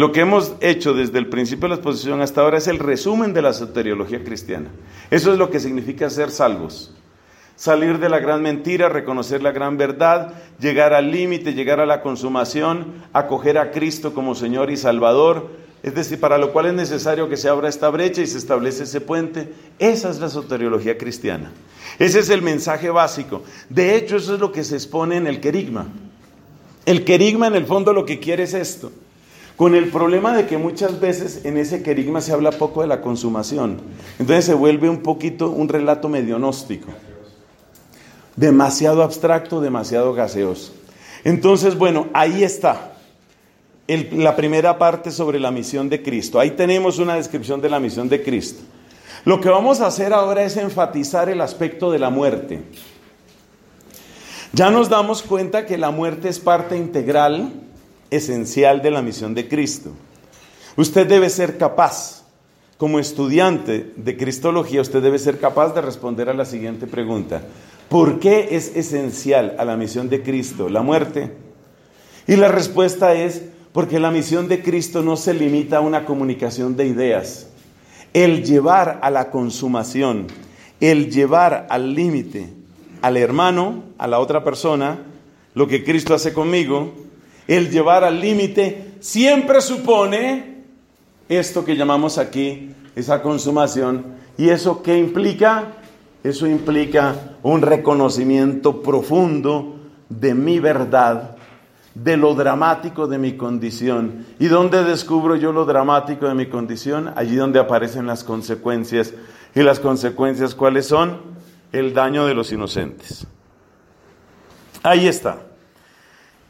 Lo que hemos hecho desde el principio de la exposición hasta ahora es el resumen de la soteriología cristiana. Eso es lo que significa ser salvos. Salir de la gran mentira, reconocer la gran verdad, llegar al límite, llegar a la consumación, acoger a Cristo como Señor y Salvador. Es decir, para lo cual es necesario que se abra esta brecha y se establece ese puente. Esa es la soteriología cristiana. Ese es el mensaje básico. De hecho, eso es lo que se expone en el querigma. El querigma, en el fondo, lo que quiere es esto. Con el problema de que muchas veces en ese querigma se habla poco de la consumación. Entonces se vuelve un poquito un relato medio gnóstico. Demasiado abstracto, demasiado gaseoso. Entonces, bueno, ahí está. La primera parte sobre la misión de Cristo. Ahí tenemos una descripción de la misión de Cristo. Lo que vamos a hacer ahora es enfatizar el aspecto de la muerte. Ya nos damos cuenta que la muerte es parte integral esencial de la misión de Cristo. Usted debe ser capaz, como estudiante de Cristología, usted debe ser capaz de responder a la siguiente pregunta: ¿por qué es esencial a la misión de Cristo la muerte? Y la respuesta es porque la misión de Cristo no se limita a una comunicación de ideas. El llevar a la consumación, el llevar al límite al hermano, a la otra persona, lo que Cristo hace conmigo. El llevar al límite siempre supone esto que llamamos aquí, esa consumación. ¿Y eso qué implica? Eso implica un reconocimiento profundo de mi verdad, de lo dramático de mi condición. ¿Y dónde descubro yo lo dramático de mi condición? Allí donde aparecen las consecuencias. ¿Y las consecuencias cuáles son? El daño de los inocentes. Ahí está.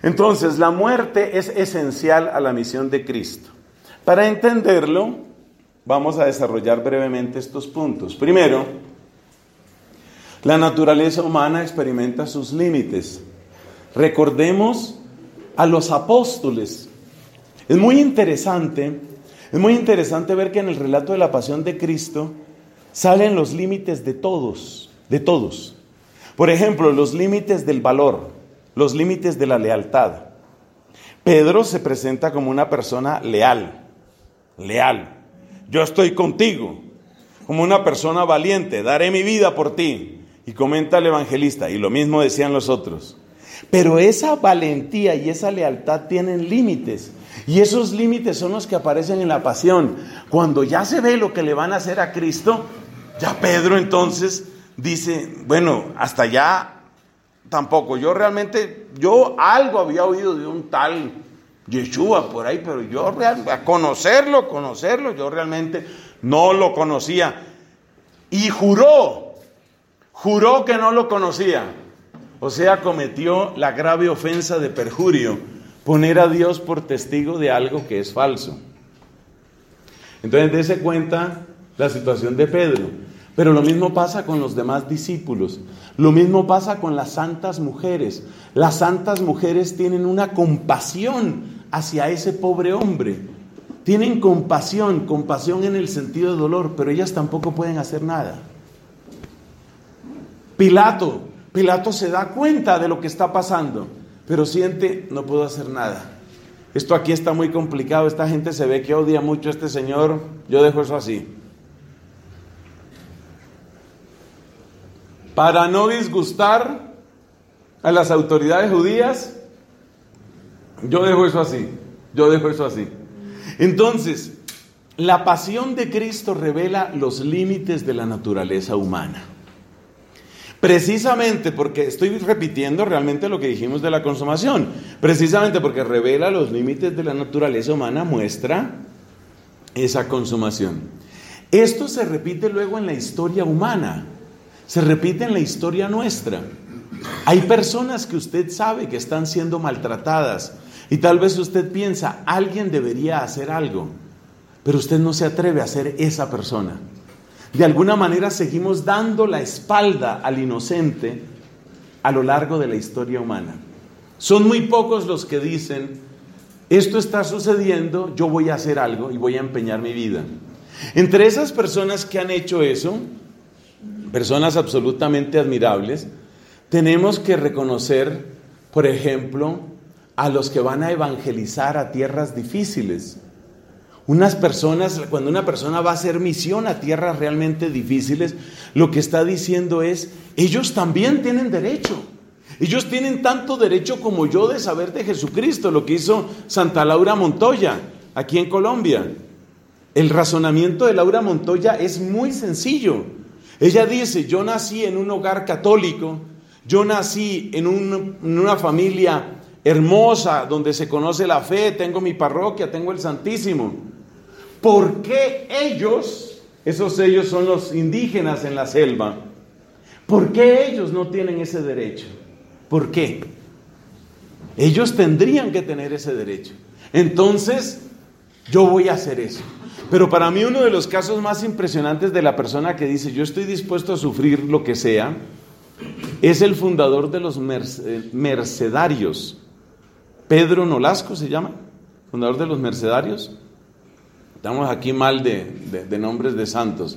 Entonces, la muerte es esencial a la misión de Cristo. Para entenderlo, vamos a desarrollar brevemente estos puntos. Primero, la naturaleza humana experimenta sus límites. Recordemos a los apóstoles. Es muy interesante ver que en el relato de la pasión de Cristo salen los límites de todos, Por ejemplo, los límites del valor. Los límites de la lealtad. Pedro se presenta como una persona leal. Yo estoy contigo, como una persona valiente, daré mi vida por ti. Y comenta el evangelista, y lo mismo decían los otros. Pero esa valentía y esa lealtad tienen límites. Y esos límites son los que aparecen en la pasión. Cuando ya se ve lo que le van a hacer a Cristo, ya Pedro entonces dice, bueno, hasta allá. Tampoco, yo algo había oído de un tal Yeshua por ahí, pero yo realmente, conocerlo, yo realmente no lo conocía. Y juró que no lo conocía. O sea, cometió la grave ofensa de perjurio, poner a Dios por testigo de algo que es falso. Entonces, dése cuenta la situación de Pedro. Pero lo mismo pasa con los demás discípulos, lo mismo pasa con las santas mujeres. Las santas mujeres tienen una compasión hacia ese pobre hombre, tienen compasión en el sentido de dolor, pero ellas tampoco pueden hacer nada. Pilato se da cuenta de lo que está pasando, pero siente, no puedo hacer nada. Esto aquí está muy complicado, esta gente se ve que odia mucho a este señor, yo dejo eso así. Para no disgustar a las autoridades judías, yo dejo eso así. Entonces, la pasión de Cristo revela los límites de la naturaleza humana. Precisamente porque, estoy repitiendo realmente lo que dijimos de la consumación, precisamente porque revela los límites de la naturaleza humana, muestra esa consumación. Esto se repite luego en la historia humana. Se repite en la historia nuestra. Hay personas que usted sabe que están siendo maltratadas y tal vez usted piensa, alguien debería hacer algo, pero usted no se atreve a ser esa persona. De alguna manera seguimos dando la espalda al inocente a lo largo de la historia humana. Son muy pocos los que dicen, esto está sucediendo, yo voy a hacer algo y voy a empeñar mi vida. Entre esas personas que han hecho eso, personas absolutamente admirables, tenemos que reconocer, por ejemplo, a los que van a evangelizar a tierras difíciles. Unas personas, cuando una persona va a hacer misión a tierras realmente difíciles, lo que está diciendo es, ellos también tienen derecho. Ellos tienen tanto derecho como yo de saber de Jesucristo, lo que hizo Santa Laura Montoya aquí en Colombia. El razonamiento de Laura Montoya es muy sencillo. Ella dice, yo nací en un hogar católico, yo nací en una familia hermosa, donde se conoce la fe, tengo mi parroquia, tengo el Santísimo. ¿Por qué ellos, ellos son los indígenas en la selva, por qué ellos no tienen ese derecho? ¿Por qué? Ellos tendrían que tener ese derecho. Entonces, yo voy a hacer eso. Pero para mí uno de los casos más impresionantes de la persona que dice, yo estoy dispuesto a sufrir lo que sea, es el fundador de los Mercedarios. Pedro Nolasco se llama, fundador de los Mercedarios. Estamos aquí mal de nombres de santos.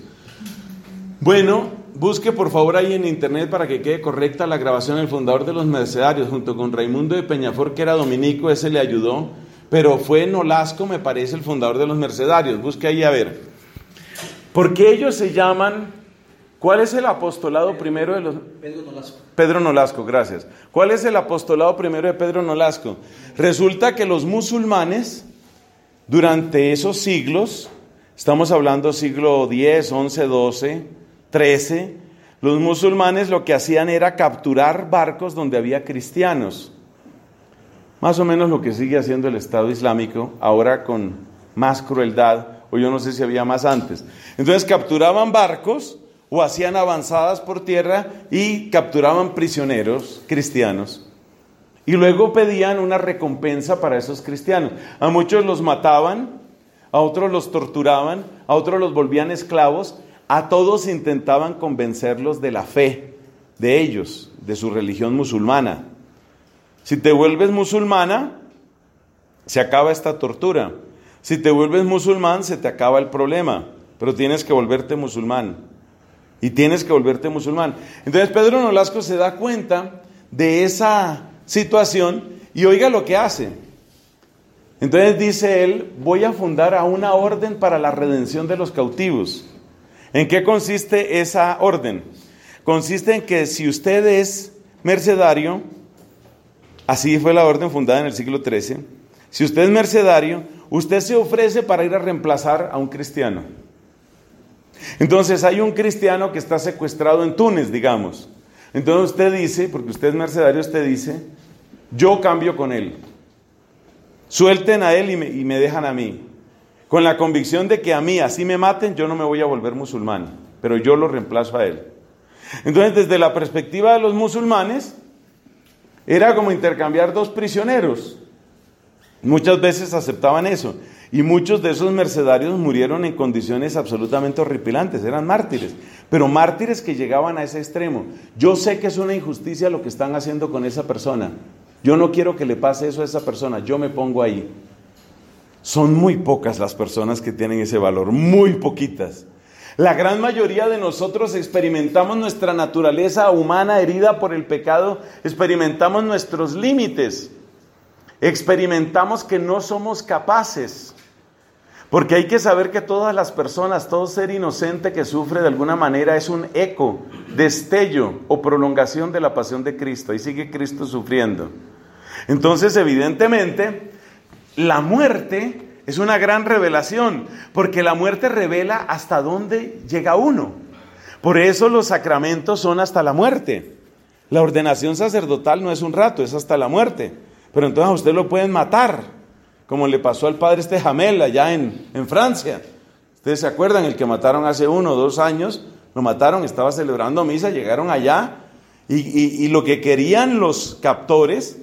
Bueno, busque por favor ahí en internet para que quede correcta la grabación. El fundador de los Mercedarios, junto con Raimundo de Peñafort, que era dominico, ese le ayudó. Pero fue Nolasco, me parece, el fundador de los Mercedarios. Busque ahí a ver. ¿Por qué ellos se llaman? ¿Cuál es el apostolado primero de los... Pedro Nolasco. Pedro Nolasco, gracias. ¿Cuál es el apostolado primero de Pedro Nolasco? Resulta que los musulmanes, durante esos siglos, estamos hablando siglo X, XI, XII, XIII, los musulmanes lo que hacían era capturar barcos donde había cristianos. Más o menos lo que sigue haciendo el Estado Islámico, ahora con más crueldad, o yo no sé si había más antes. Entonces capturaban barcos, o hacían avanzadas por tierra y capturaban prisioneros cristianos. Y luego pedían una recompensa para esos cristianos. A muchos los mataban, a otros los torturaban, a otros los volvían esclavos, a todos intentaban convencerlos de la fe de ellos, de su religión musulmana. Si te vuelves musulmana, se acaba esta tortura. Si te vuelves musulmán, se te acaba el problema, pero tienes que volverte musulmán. Y tienes que volverte musulmán. Entonces Pedro Nolasco se da cuenta de esa situación y oiga lo que hace. Entonces dice él, voy a fundar a una orden para la redención de los cautivos. ¿En qué consiste esa orden? Consiste en que si usted es mercedario, así fue la orden fundada en el siglo XIII, si usted es mercedario, usted se ofrece para ir a reemplazar a un cristiano. Entonces hay un cristiano que está secuestrado en Túnez, digamos. Entonces usted dice, porque usted es mercedario, usted dice, yo cambio con él. Suelten a él y me dejan a mí. Con la convicción de que a mí, así me maten, yo no me voy a volver musulmán, pero yo lo reemplazo a él. Entonces desde la perspectiva de los musulmanes, era como intercambiar dos prisioneros. Muchas veces aceptaban eso. Y muchos de esos mercedarios murieron en condiciones absolutamente horripilantes, eran mártires, pero mártires que llegaban a ese extremo. Yo sé que es una injusticia lo que están haciendo con esa persona, yo no quiero que le pase eso a esa persona, yo me pongo ahí. Son muy pocas las personas que tienen ese valor, muy poquitas. La gran mayoría de nosotros experimentamos nuestra naturaleza humana herida por el pecado, experimentamos nuestros límites, experimentamos que no somos capaces. Porque hay que saber que todas las personas, todo ser inocente que sufre de alguna manera es un eco, destello o prolongación de la pasión de Cristo. Ahí sigue Cristo sufriendo. Entonces, evidentemente, la muerte es una gran revelación, porque la muerte revela hasta dónde llega uno. Por eso los sacramentos son hasta la muerte. La ordenación sacerdotal no es un rato, es hasta la muerte. Pero entonces a usted lo pueden matar, como le pasó al padre Hamel allá en Francia. Ustedes se acuerdan, el que mataron hace 1 o 2 años, lo mataron, estaba celebrando misa, llegaron allá y lo que querían los captores,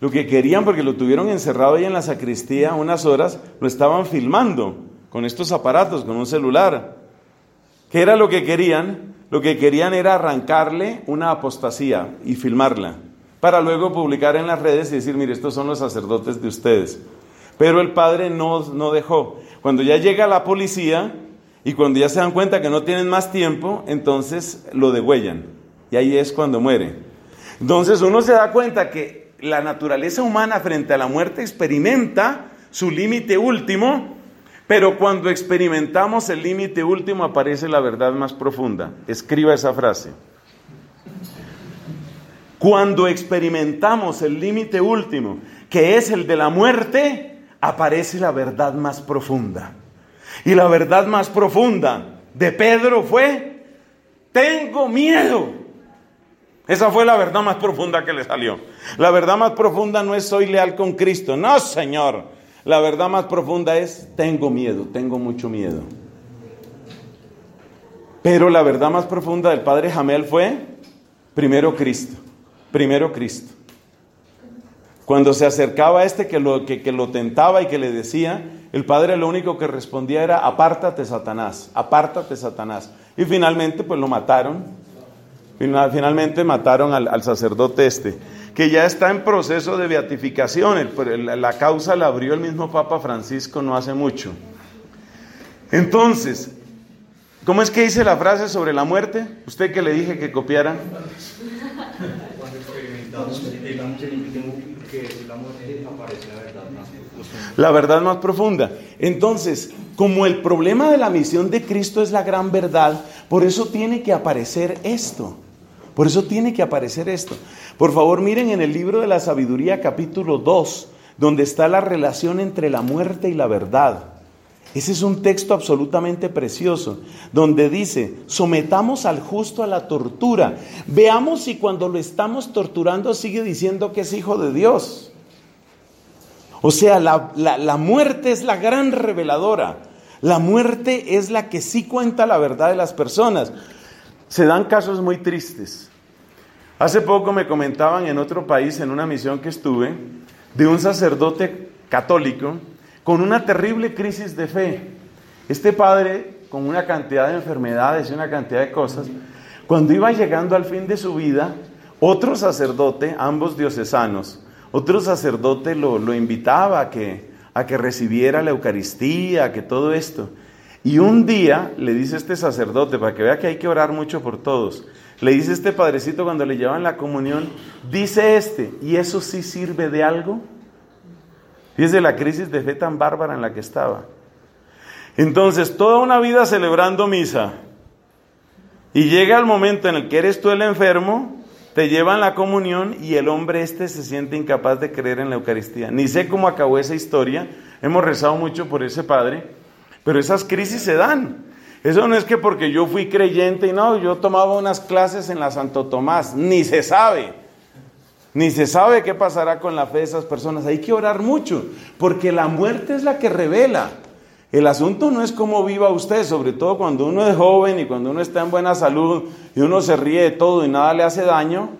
lo que querían, porque lo tuvieron encerrado ahí en la sacristía unas horas, lo estaban filmando con estos aparatos, con un celular. ¿Qué era lo que querían? Lo que querían era arrancarle una apostasía y filmarla, para luego publicar en las redes y decir, mire, estos son los sacerdotes de ustedes. Pero el padre no dejó. Cuando ya llega la policía y cuando ya se dan cuenta que no tienen más tiempo, entonces lo degüellan. Y ahí es cuando muere. Entonces uno se da cuenta que la naturaleza humana frente a la muerte experimenta su límite último, Pero cuando experimentamos el límite último aparece la verdad más profunda. Escriba esa frase. Cuando experimentamos el límite último, que es el de la muerte, aparece la verdad más profunda. Y la verdad más profunda de Pedro fue: tengo miedo. Esa fue la verdad más profunda que le salió. La verdad más profunda no es soy leal con Cristo. No, Señor. La verdad más profunda es tengo miedo, tengo mucho miedo. Pero la verdad más profunda del Padre Hamel fue primero Cristo. Primero Cristo. Cuando se acercaba a este que lo tentaba y que le decía, el padre lo único que respondía era: apártate, Satanás, apártate, Satanás. Y finalmente pues lo mataron. Finalmente mataron al sacerdote este, que ya está en proceso de beatificación. La causa la abrió el mismo Papa Francisco no hace mucho. Entonces, ¿cómo es que dice la frase sobre la muerte? Usted que le dije que copiara. Cuando experimentamos el límite que la muerte, aparece la verdad más profunda. La verdad más profunda. Entonces, como el problema de la misión de Cristo es la gran verdad, por eso tiene que aparecer esto. Por eso tiene que aparecer esto. Por favor, miren en el libro de la Sabiduría, capítulo 2, donde está la relación entre la muerte y la verdad. Ese es un texto absolutamente precioso, donde dice: sometamos al justo a la tortura. Veamos si cuando lo estamos torturando sigue diciendo que es hijo de Dios. O sea, la muerte es la gran reveladora. La muerte es la que sí cuenta la verdad de las personas. Se dan casos muy tristes. Hace poco me comentaban en otro país, en una misión que estuve, de un sacerdote católico con una terrible crisis de fe. Este padre, con una cantidad de enfermedades y una cantidad de cosas, cuando iba llegando al fin de su vida, otro sacerdote, ambos diocesanos, otro sacerdote lo invitaba a que recibiera la Eucaristía, a que todo esto. Y un día le dice este sacerdote, para que vea que hay que orar mucho por todos, le dice este padrecito cuando le llevan la comunión, dice este: ¿y eso sí sirve de algo? Fíjese la crisis de fe tan bárbara en la que estaba. Entonces, toda una vida celebrando misa. Y llega el momento en el que eres tú el enfermo, te llevan la comunión y el hombre este se siente incapaz de creer en la Eucaristía. Ni sé cómo acabó esa historia. Hemos rezado mucho por ese padre. Pero esas crisis se dan. Eso no es que porque yo fui creyente y no, yo tomaba unas clases en la Santo Tomás. Ni se sabe. Ni se sabe qué pasará con la fe de esas personas. Hay que orar mucho, porque la muerte es la que revela. El asunto no es cómo viva usted, sobre todo cuando uno es joven y cuando uno está en buena salud y uno se ríe de todo y nada le hace daño.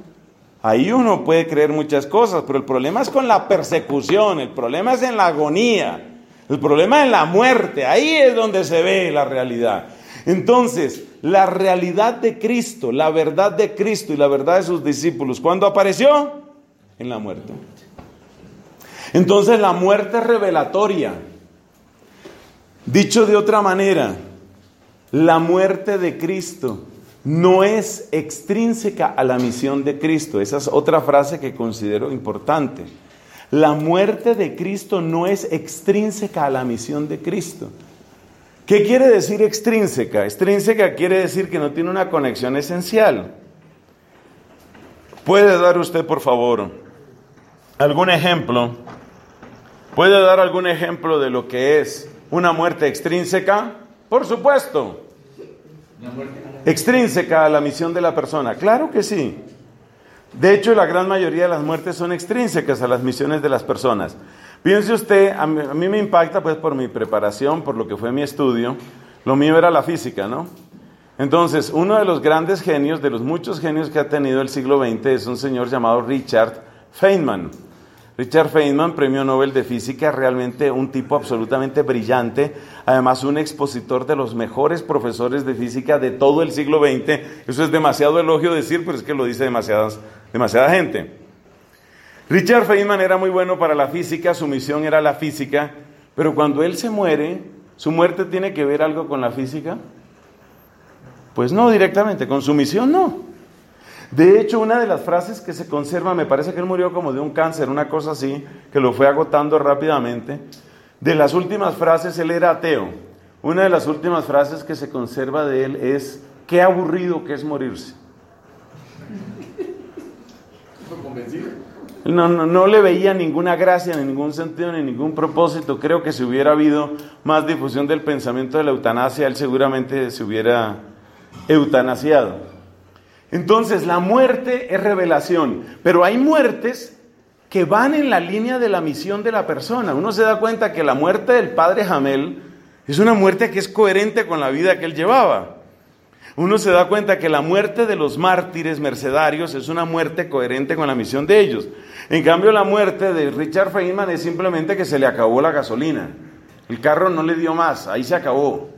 Ahí uno puede creer muchas cosas, pero el problema es con la persecución, el problema es en la agonía, el problema es en la muerte. Ahí es donde se ve la realidad. Entonces, la realidad de Cristo, la verdad de Cristo y la verdad de sus discípulos, ¿cuándo apareció? En la muerte. Entonces, la muerte es revelatoria. Dicho de otra manera, la muerte de Cristo no es extrínseca a la misión de Cristo. Esa es otra frase que considero importante. La muerte de Cristo no es extrínseca a la misión de Cristo. ¿Qué quiere decir extrínseca? Extrínseca quiere decir que no tiene una conexión esencial. ¿Puede dar usted, por favor, algún ejemplo? ¿Puede dar algún ejemplo de lo que es una muerte extrínseca? Por supuesto. Extrínseca a la misión de la persona. Claro que sí. De hecho, la gran mayoría de las muertes son extrínsecas a las misiones de las personas. Piense usted, a mí me impacta pues por mi preparación, por lo que fue mi estudio. Lo mío era la física, ¿no? Entonces, uno de los grandes genios, de los muchos genios que ha tenido el siglo XX, es un señor llamado Richard Feynman. Richard Feynman, premio Nobel de Física, realmente un tipo absolutamente brillante. Además, un expositor de los mejores profesores de física de todo el siglo XX. Eso es demasiado elogio decir, pero es que lo dice demasiada gente. Richard Feynman era muy bueno para la física, su misión era la física, pero cuando él se muere, ¿su muerte tiene que ver algo con la física? Pues no directamente, con su misión no. De hecho, una de las frases que se conserva, me parece que él murió como de un cáncer, una cosa así, que lo fue agotando rápidamente, De las últimas frases, él era ateo. Una de las últimas frases que se conserva de él es: qué aburrido que es morirse. No le veía ninguna gracia, ni ningún sentido, ni ningún propósito. Creo que si hubiera habido más difusión del pensamiento de la eutanasia, él seguramente se hubiera eutanasiado. Entonces, la muerte es revelación, pero hay muertes que van en la línea de la misión de la persona. Uno se da cuenta que la muerte del padre Hamel es una muerte que es coherente con la vida que él llevaba. Uno se da cuenta que la muerte de los mártires mercedarios es una muerte coherente con la misión de ellos. En cambio, la muerte de Richard Feynman es simplemente que se le acabó la gasolina. El carro no le dio más, ahí se acabó.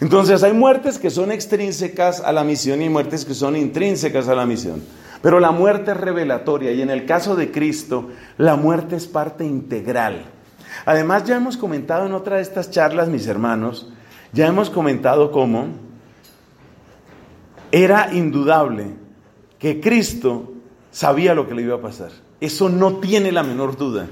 Entonces, hay muertes que son extrínsecas a la misión y muertes que son intrínsecas a la misión. Pero la muerte es revelatoria y en el caso de Cristo, la muerte es parte integral. Además, ya hemos comentado en otra de estas charlas, mis hermanos, ya hemos comentado cómo era indudable que Cristo sabía lo que le iba a pasar. Eso no tiene la menor duda.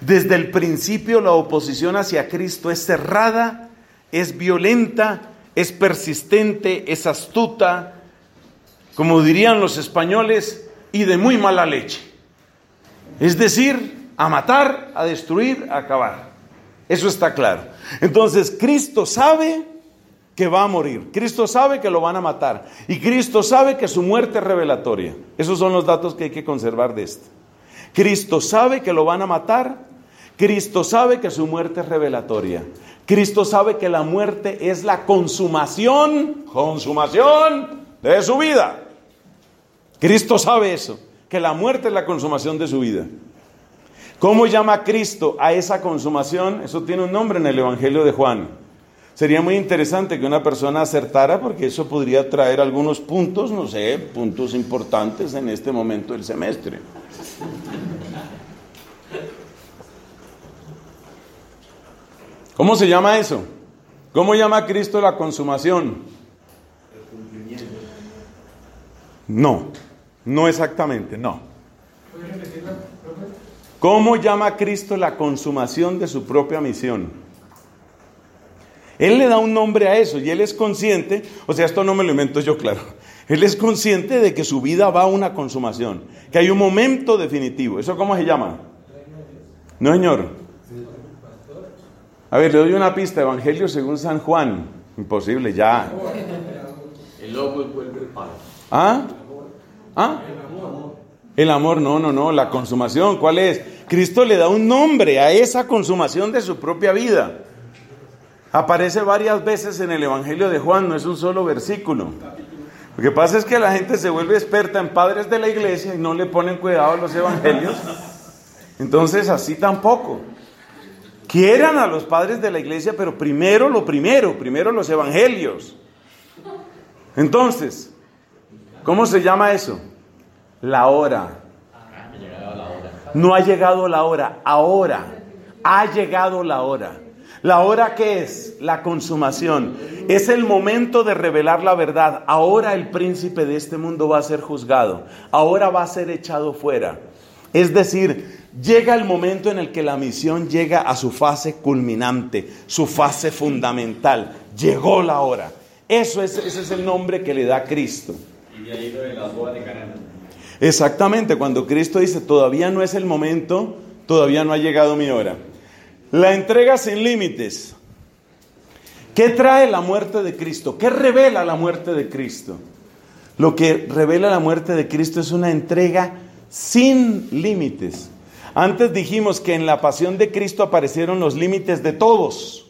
Desde el principio, la oposición hacia Cristo es cerrada, es violenta, es persistente, es astuta, como dirían los españoles, y de muy mala leche. Es decir, a matar, a destruir, a acabar. Eso está claro. Entonces, Cristo sabe que va a morir. Cristo sabe que lo van a matar. Y Cristo sabe que su muerte es revelatoria. Esos son los datos que hay que conservar de esto. Cristo sabe que lo van a matar. Cristo sabe que su muerte es revelatoria. Cristo sabe que la muerte es la consumación de su vida. Cristo sabe eso, que la muerte es la consumación de su vida. ¿Cómo llama Cristo a esa consumación? Eso tiene un nombre en el Evangelio de Juan. Sería muy interesante que una persona acertara, porque eso podría traer algunos puntos, no sé, puntos importantes en este momento del semestre. ¿Cómo se llama eso? ¿Cómo llama a Cristo la consumación? El cumplimiento. No exactamente, no. ¿Puedes repetirla, profe? ¿Cómo llama a Cristo la consumación de su propia misión? Él le da un nombre a eso y él es consciente, o sea, esto no me lo invento yo, claro. Él es consciente de que su vida va a una consumación, que hay un momento definitivo. ¿Eso cómo se llama? No, señor. A ver, le doy una pista, Evangelio según San Juan. Imposible, ya. El amor vuelve el Padre. ¿Ah? El amor, no, la consumación, ¿cuál es? Cristo le da un nombre a esa consumación de su propia vida. Aparece varias veces en el Evangelio de Juan, no es un solo versículo. Lo que pasa es que la gente se vuelve experta en padres de la iglesia y no le ponen cuidado a los evangelios. Entonces, así tampoco. Quieran a los padres de la iglesia, pero primero los evangelios. Entonces, ¿cómo se llama eso? La hora. No ha llegado la hora. Ahora ha llegado la hora. ¿La hora qué es? La consumación. Es el momento de revelar la verdad. Ahora el príncipe de este mundo va a ser juzgado. Ahora va a ser echado fuera. Es decir, llega el momento en el que la misión llega a su fase culminante, su fase fundamental. Llegó la hora. Ese es el nombre que le da Cristo. Y de ahí lo de las bodas de Caná. Exactamente, cuando Cristo dice, todavía no es el momento, todavía no ha llegado mi hora. La entrega sin límites. ¿Qué trae la muerte de Cristo? ¿Qué revela la muerte de Cristo? Lo que revela la muerte de Cristo es una entrega sin límites. Antes dijimos que en la pasión de Cristo aparecieron los límites de todos.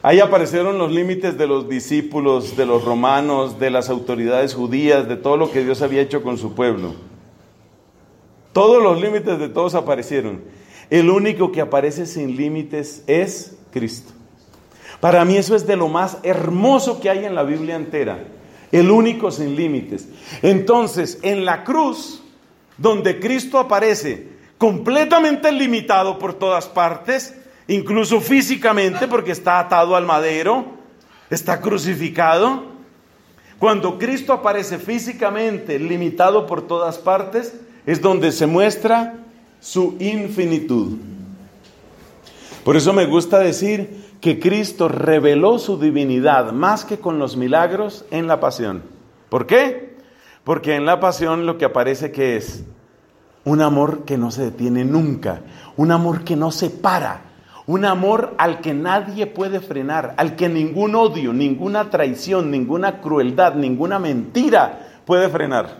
Ahí aparecieron los límites de los discípulos, de los romanos, de las autoridades judías, de todo lo que Dios había hecho con su pueblo. Todos los límites de todos aparecieron. El único que aparece sin límites es Cristo. Para mí eso es de lo más hermoso que hay en la Biblia entera. El único sin límites. Entonces, en la cruz, donde Cristo aparece completamente limitado por todas partes, incluso físicamente, porque está atado al madero, está crucificado. Cuando Cristo aparece físicamente limitado por todas partes, es donde se muestra su infinitud. Por eso me gusta decir que Cristo reveló su divinidad más que con los milagros en la pasión. ¿Por qué? Porque en la pasión lo que aparece que es un amor que no se detiene nunca, un amor que no se para, un amor al que nadie puede frenar, al que ningún odio, ninguna traición, ninguna crueldad, ninguna mentira puede frenar.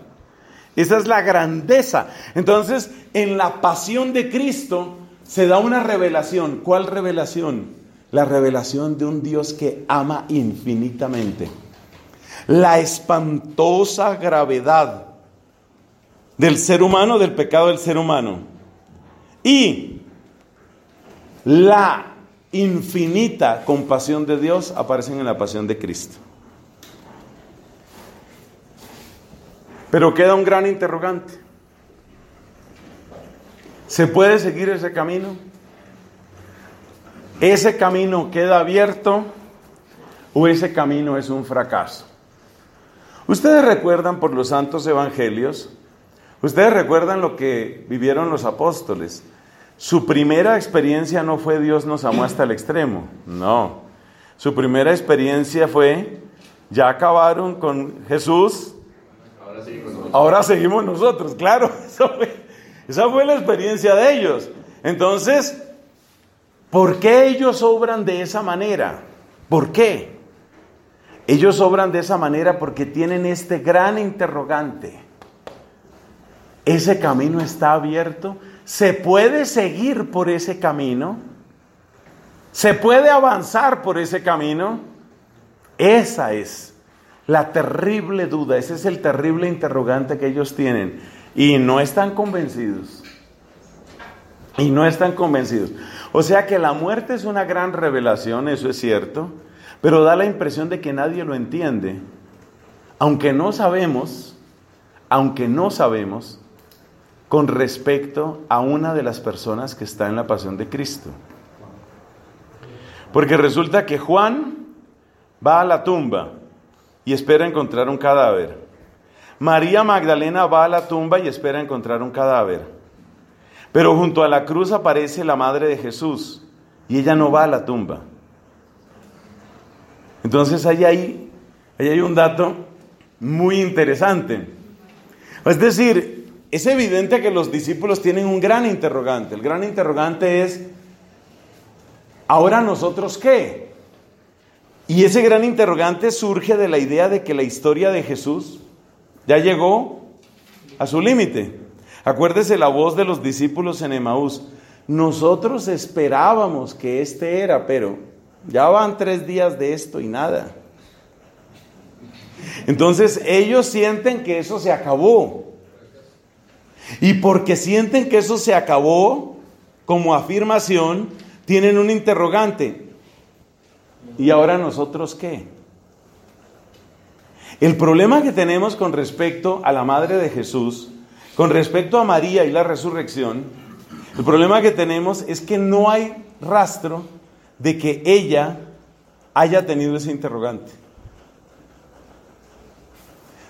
Esa es la grandeza. Entonces, en la pasión de Cristo se da una revelación. ¿Cuál revelación? La revelación de un Dios que ama infinitamente. La espantosa gravedad del ser humano, del pecado del ser humano. Y la infinita compasión de Dios aparecen en la pasión de Cristo. Pero queda un gran interrogante. ¿Se puede seguir ese camino? ¿Ese camino queda abierto o ese camino es un fracaso? Ustedes recuerdan por los santos evangelios, ustedes recuerdan lo que vivieron los apóstoles. Su primera experiencia no fue Dios nos amó hasta el extremo, no. Su primera experiencia fue, ya acabaron con Jesús, ahora seguimos nosotros, claro, esa fue la experiencia de ellos. Entonces, ¿por qué ellos obran de esa manera? ¿Por qué? Ellos obran de esa manera porque tienen este gran interrogante. ¿Ese camino está abierto? ¿Se puede seguir por ese camino? ¿Se puede avanzar por ese camino? Esa es la terrible duda, ese es el terrible interrogante que ellos tienen. Y no están convencidos. Y no están convencidos. O sea que la muerte es una gran revelación, eso es cierto. Pero da la impresión de que nadie lo entiende. Aunque no sabemos con respecto a una de las personas que está en la pasión de Cristo. Porque resulta que Juan va a la tumba y espera encontrar un cadáver. María Magdalena va a la tumba y espera encontrar un cadáver. Pero junto a la cruz aparece la madre de Jesús y ella no va a la tumba. Entonces ahí hay un dato muy interesante. Es decir, es evidente que los discípulos tienen un gran interrogante. El gran interrogante es, ¿ahora nosotros qué? Y ese gran interrogante surge de la idea de que la historia de Jesús ya llegó a su límite. Acuérdese la voz de los discípulos en Emaús. Nosotros esperábamos que este era, pero ya van 3 días de esto y nada. Entonces ellos sienten que eso se acabó. Y porque sienten que eso se acabó, como afirmación, tienen un interrogante. ¿Y ahora nosotros qué? El problema que tenemos con respecto a la madre de Jesús, con respecto a María y la resurrección, el problema que tenemos es que no hay rastro de que ella haya tenido ese interrogante.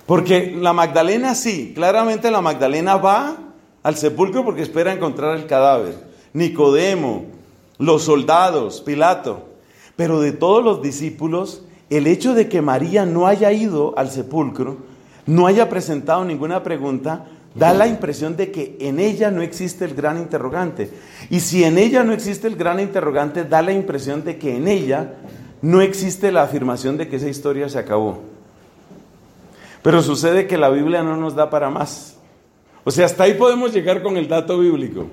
Porque la Magdalena sí, claramente la Magdalena va al sepulcro porque espera encontrar el cadáver. Nicodemo, los soldados, Pilato. Pero de todos los discípulos, el hecho de que María no haya ido al sepulcro, no haya presentado ninguna pregunta, da la impresión de que en ella no existe el gran interrogante. Y si en ella no existe el gran interrogante, da la impresión de que en ella no existe la afirmación de que esa historia se acabó. Pero sucede que la Biblia no nos da para más. O sea, hasta ahí podemos llegar con el dato bíblico.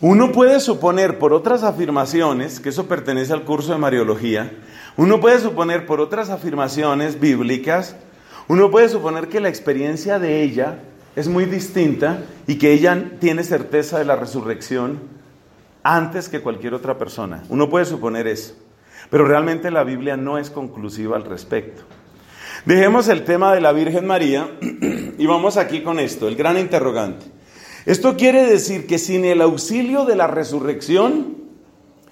Uno puede suponer por otras afirmaciones, que eso pertenece al curso de Mariología, uno puede suponer por otras afirmaciones bíblicas, uno puede suponer que la experiencia de ella es muy distinta y que ella tiene certeza de la resurrección antes que cualquier otra persona. Uno puede suponer eso, pero realmente la Biblia no es conclusiva al respecto. Dejemos el tema de la Virgen María y vamos aquí con esto, el gran interrogante. Esto quiere decir que sin el auxilio de la resurrección,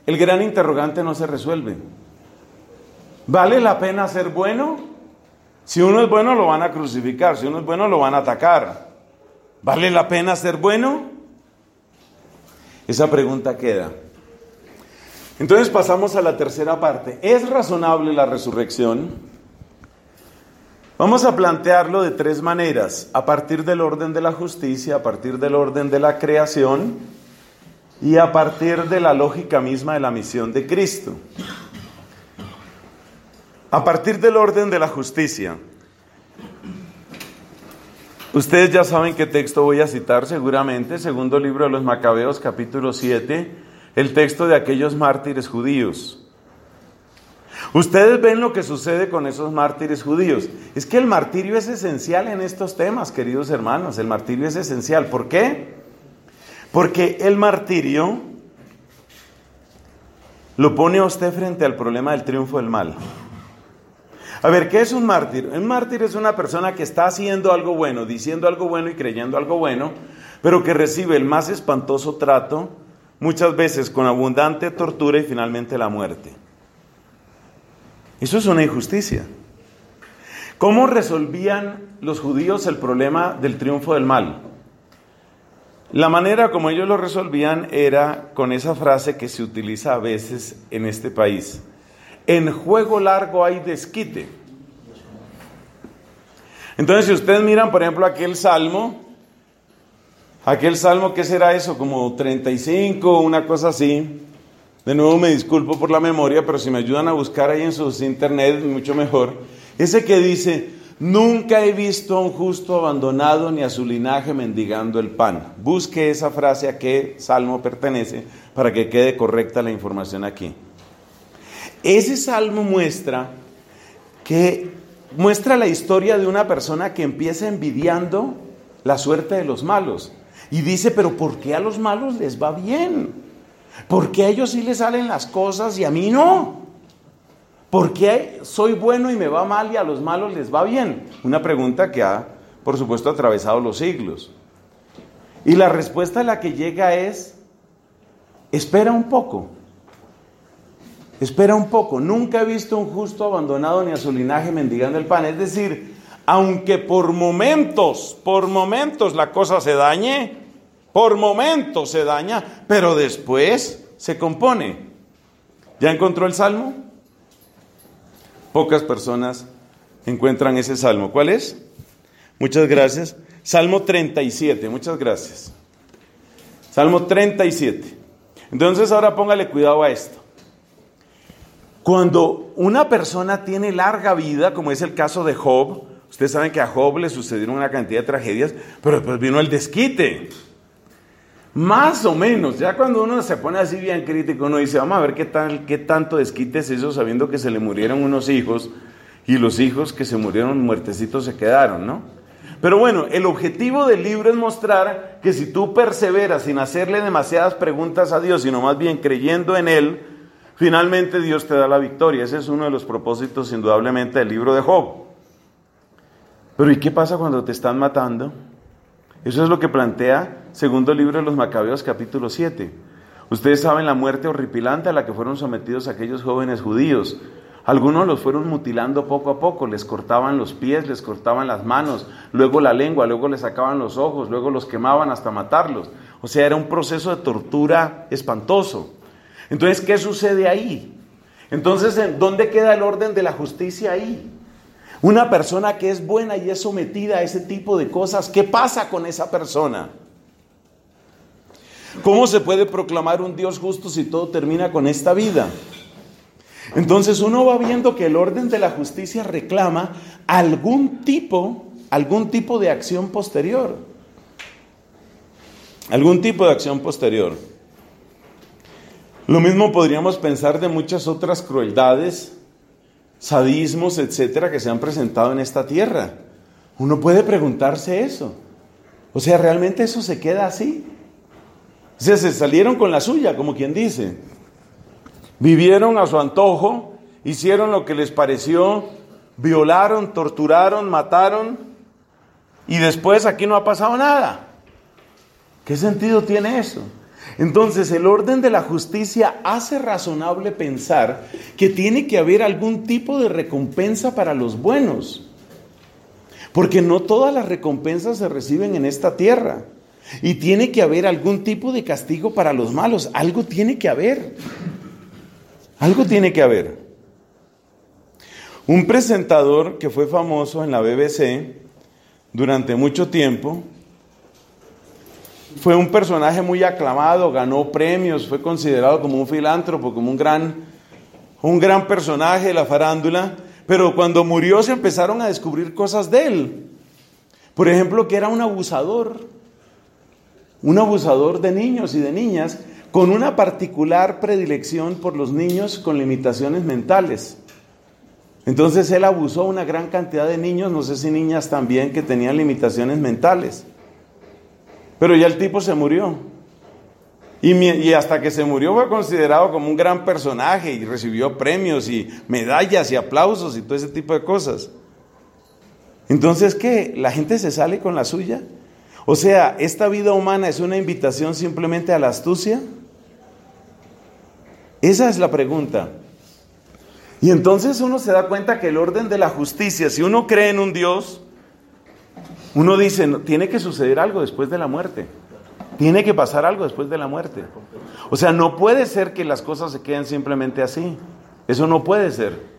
el gran interrogante no se resuelve. ¿Vale la pena ser bueno? Si uno es bueno, lo van a crucificar. Si uno es bueno, lo van a atacar. ¿Vale la pena ser bueno? Esa pregunta queda. Entonces pasamos a la tercera parte. ¿Es razonable la resurrección? Vamos a plantearlo de tres maneras. A partir del orden de la justicia, a partir del orden de la creación y a partir de la lógica misma de la misión de Cristo. A partir del orden de la justicia. Ustedes ya saben qué texto voy a citar seguramente, segundo libro de los Macabeos, capítulo 7, el texto de aquellos mártires judíos. Ustedes ven lo que sucede con esos mártires judíos. Es que el martirio es esencial en estos temas, queridos hermanos, el martirio es esencial. ¿Por qué? Porque el martirio lo pone a usted frente al problema del triunfo del mal. A ver, ¿qué es un mártir? Un mártir es una persona que está haciendo algo bueno, diciendo algo bueno y creyendo algo bueno, pero que recibe el más espantoso trato, muchas veces con abundante tortura y finalmente la muerte. Eso es una injusticia. ¿Cómo resolvían los judíos el problema del triunfo del mal? La manera como ellos lo resolvían era con esa frase que se utiliza a veces en este país: en juego largo hay desquite. Entonces, si ustedes miran, por ejemplo, aquel salmo, ¿qué será eso? Como 35, una cosa así. De nuevo me disculpo por la memoria, pero si me ayudan a buscar ahí en sus internet, mucho mejor. Ese que dice: nunca he visto a un justo abandonado ni a su linaje mendigando el pan. Busque esa frase, a qué salmo pertenece, para que quede correcta la información aquí. Ese salmo muestra la historia de una persona que empieza envidiando la suerte de los malos. Y dice, pero ¿por qué a los malos les va bien? ¿Por qué a ellos sí les salen las cosas y a mí no? ¿Por qué soy bueno y me va mal y a los malos les va bien? Una pregunta que ha, por supuesto, atravesado los siglos. Y la respuesta a la que llega es: espera un poco. Espera un poco, nunca he visto un justo abandonado ni a su linaje mendigando el pan. Es decir, aunque por momentos la cosa se dañe, por momentos se daña, pero después se compone. ¿Ya encontró el salmo? Pocas personas encuentran ese salmo. ¿Cuál es? Muchas gracias. Salmo 37, muchas gracias. Salmo 37. Entonces ahora póngale cuidado a esto. Cuando una persona tiene larga vida, como es el caso de Job, ustedes saben que a Job le sucedieron una cantidad de tragedias, pero después vino el desquite. Más o menos, ya cuando uno se pone así bien crítico, uno dice, vamos a ver qué tanto desquite se hizo sabiendo que se le murieron unos hijos, y los hijos que se murieron muertecitos se quedaron, ¿no? Pero bueno, el objetivo del libro es mostrar que si tú perseveras sin hacerle demasiadas preguntas a Dios, sino más bien creyendo en Él, finalmente Dios te da la victoria. Ese es uno de los propósitos indudablemente del libro de Job. Pero ¿y qué pasa cuando te están matando? Eso es lo que plantea segundo libro de los Macabeos capítulo 7. Ustedes saben la muerte horripilante a la que fueron sometidos aquellos jóvenes judíos. Algunos los fueron mutilando poco a poco, les cortaban los pies, les cortaban las manos, luego la lengua, luego les sacaban los ojos, luego los quemaban hasta matarlos. O sea, era un proceso de tortura espantoso. Entonces, ¿qué sucede ahí? Entonces, ¿dónde queda el orden de la justicia ahí? Una persona que es buena y es sometida a ese tipo de cosas, ¿qué pasa con esa persona? ¿Cómo se puede proclamar un Dios justo si todo termina con esta vida? Entonces, uno va viendo que el orden de la justicia reclama algún tipo de acción posterior. Algún tipo de acción posterior. Lo mismo podríamos pensar de muchas otras crueldades, sadismos, etcétera, que se han presentado en esta tierra. Uno puede preguntarse eso. O sea, ¿realmente eso se queda así? O sea, se salieron con la suya, como quien dice. Vivieron a su antojo, hicieron lo que les pareció, violaron, torturaron, mataron, y después aquí no ha pasado nada. ¿Qué sentido tiene eso? Entonces, el orden de la justicia hace razonable pensar que tiene que haber algún tipo de recompensa para los buenos, porque no todas las recompensas se reciben en esta tierra. Y tiene que haber algún tipo de castigo para los malos. Algo tiene que haber. Algo tiene que haber. Un presentador que fue famoso en la BBC durante mucho tiempo, fue un personaje muy aclamado, ganó premios, fue considerado como un filántropo, como un gran personaje de la farándula, pero cuando murió se empezaron a descubrir cosas de él. Por ejemplo, que era un abusador de niños y de niñas, con una particular predilección por los niños con limitaciones mentales. Entonces él abusó a una gran cantidad de niños, no sé si niñas también, que tenían limitaciones mentales. Pero ya el tipo se murió. Y hasta que se murió fue considerado como un gran personaje y recibió premios y medallas y aplausos y todo ese tipo de cosas. Entonces, ¿qué? ¿La gente se sale con la suya? O sea, ¿esta vida humana es una invitación simplemente a la astucia? Esa es la pregunta. Y entonces uno se da cuenta que el orden de la justicia, si uno cree en un Dios, uno dice, tiene que suceder algo después de la muerte. Tiene que pasar algo después de la muerte. O sea, no puede ser que las cosas se queden simplemente así. Eso no puede ser.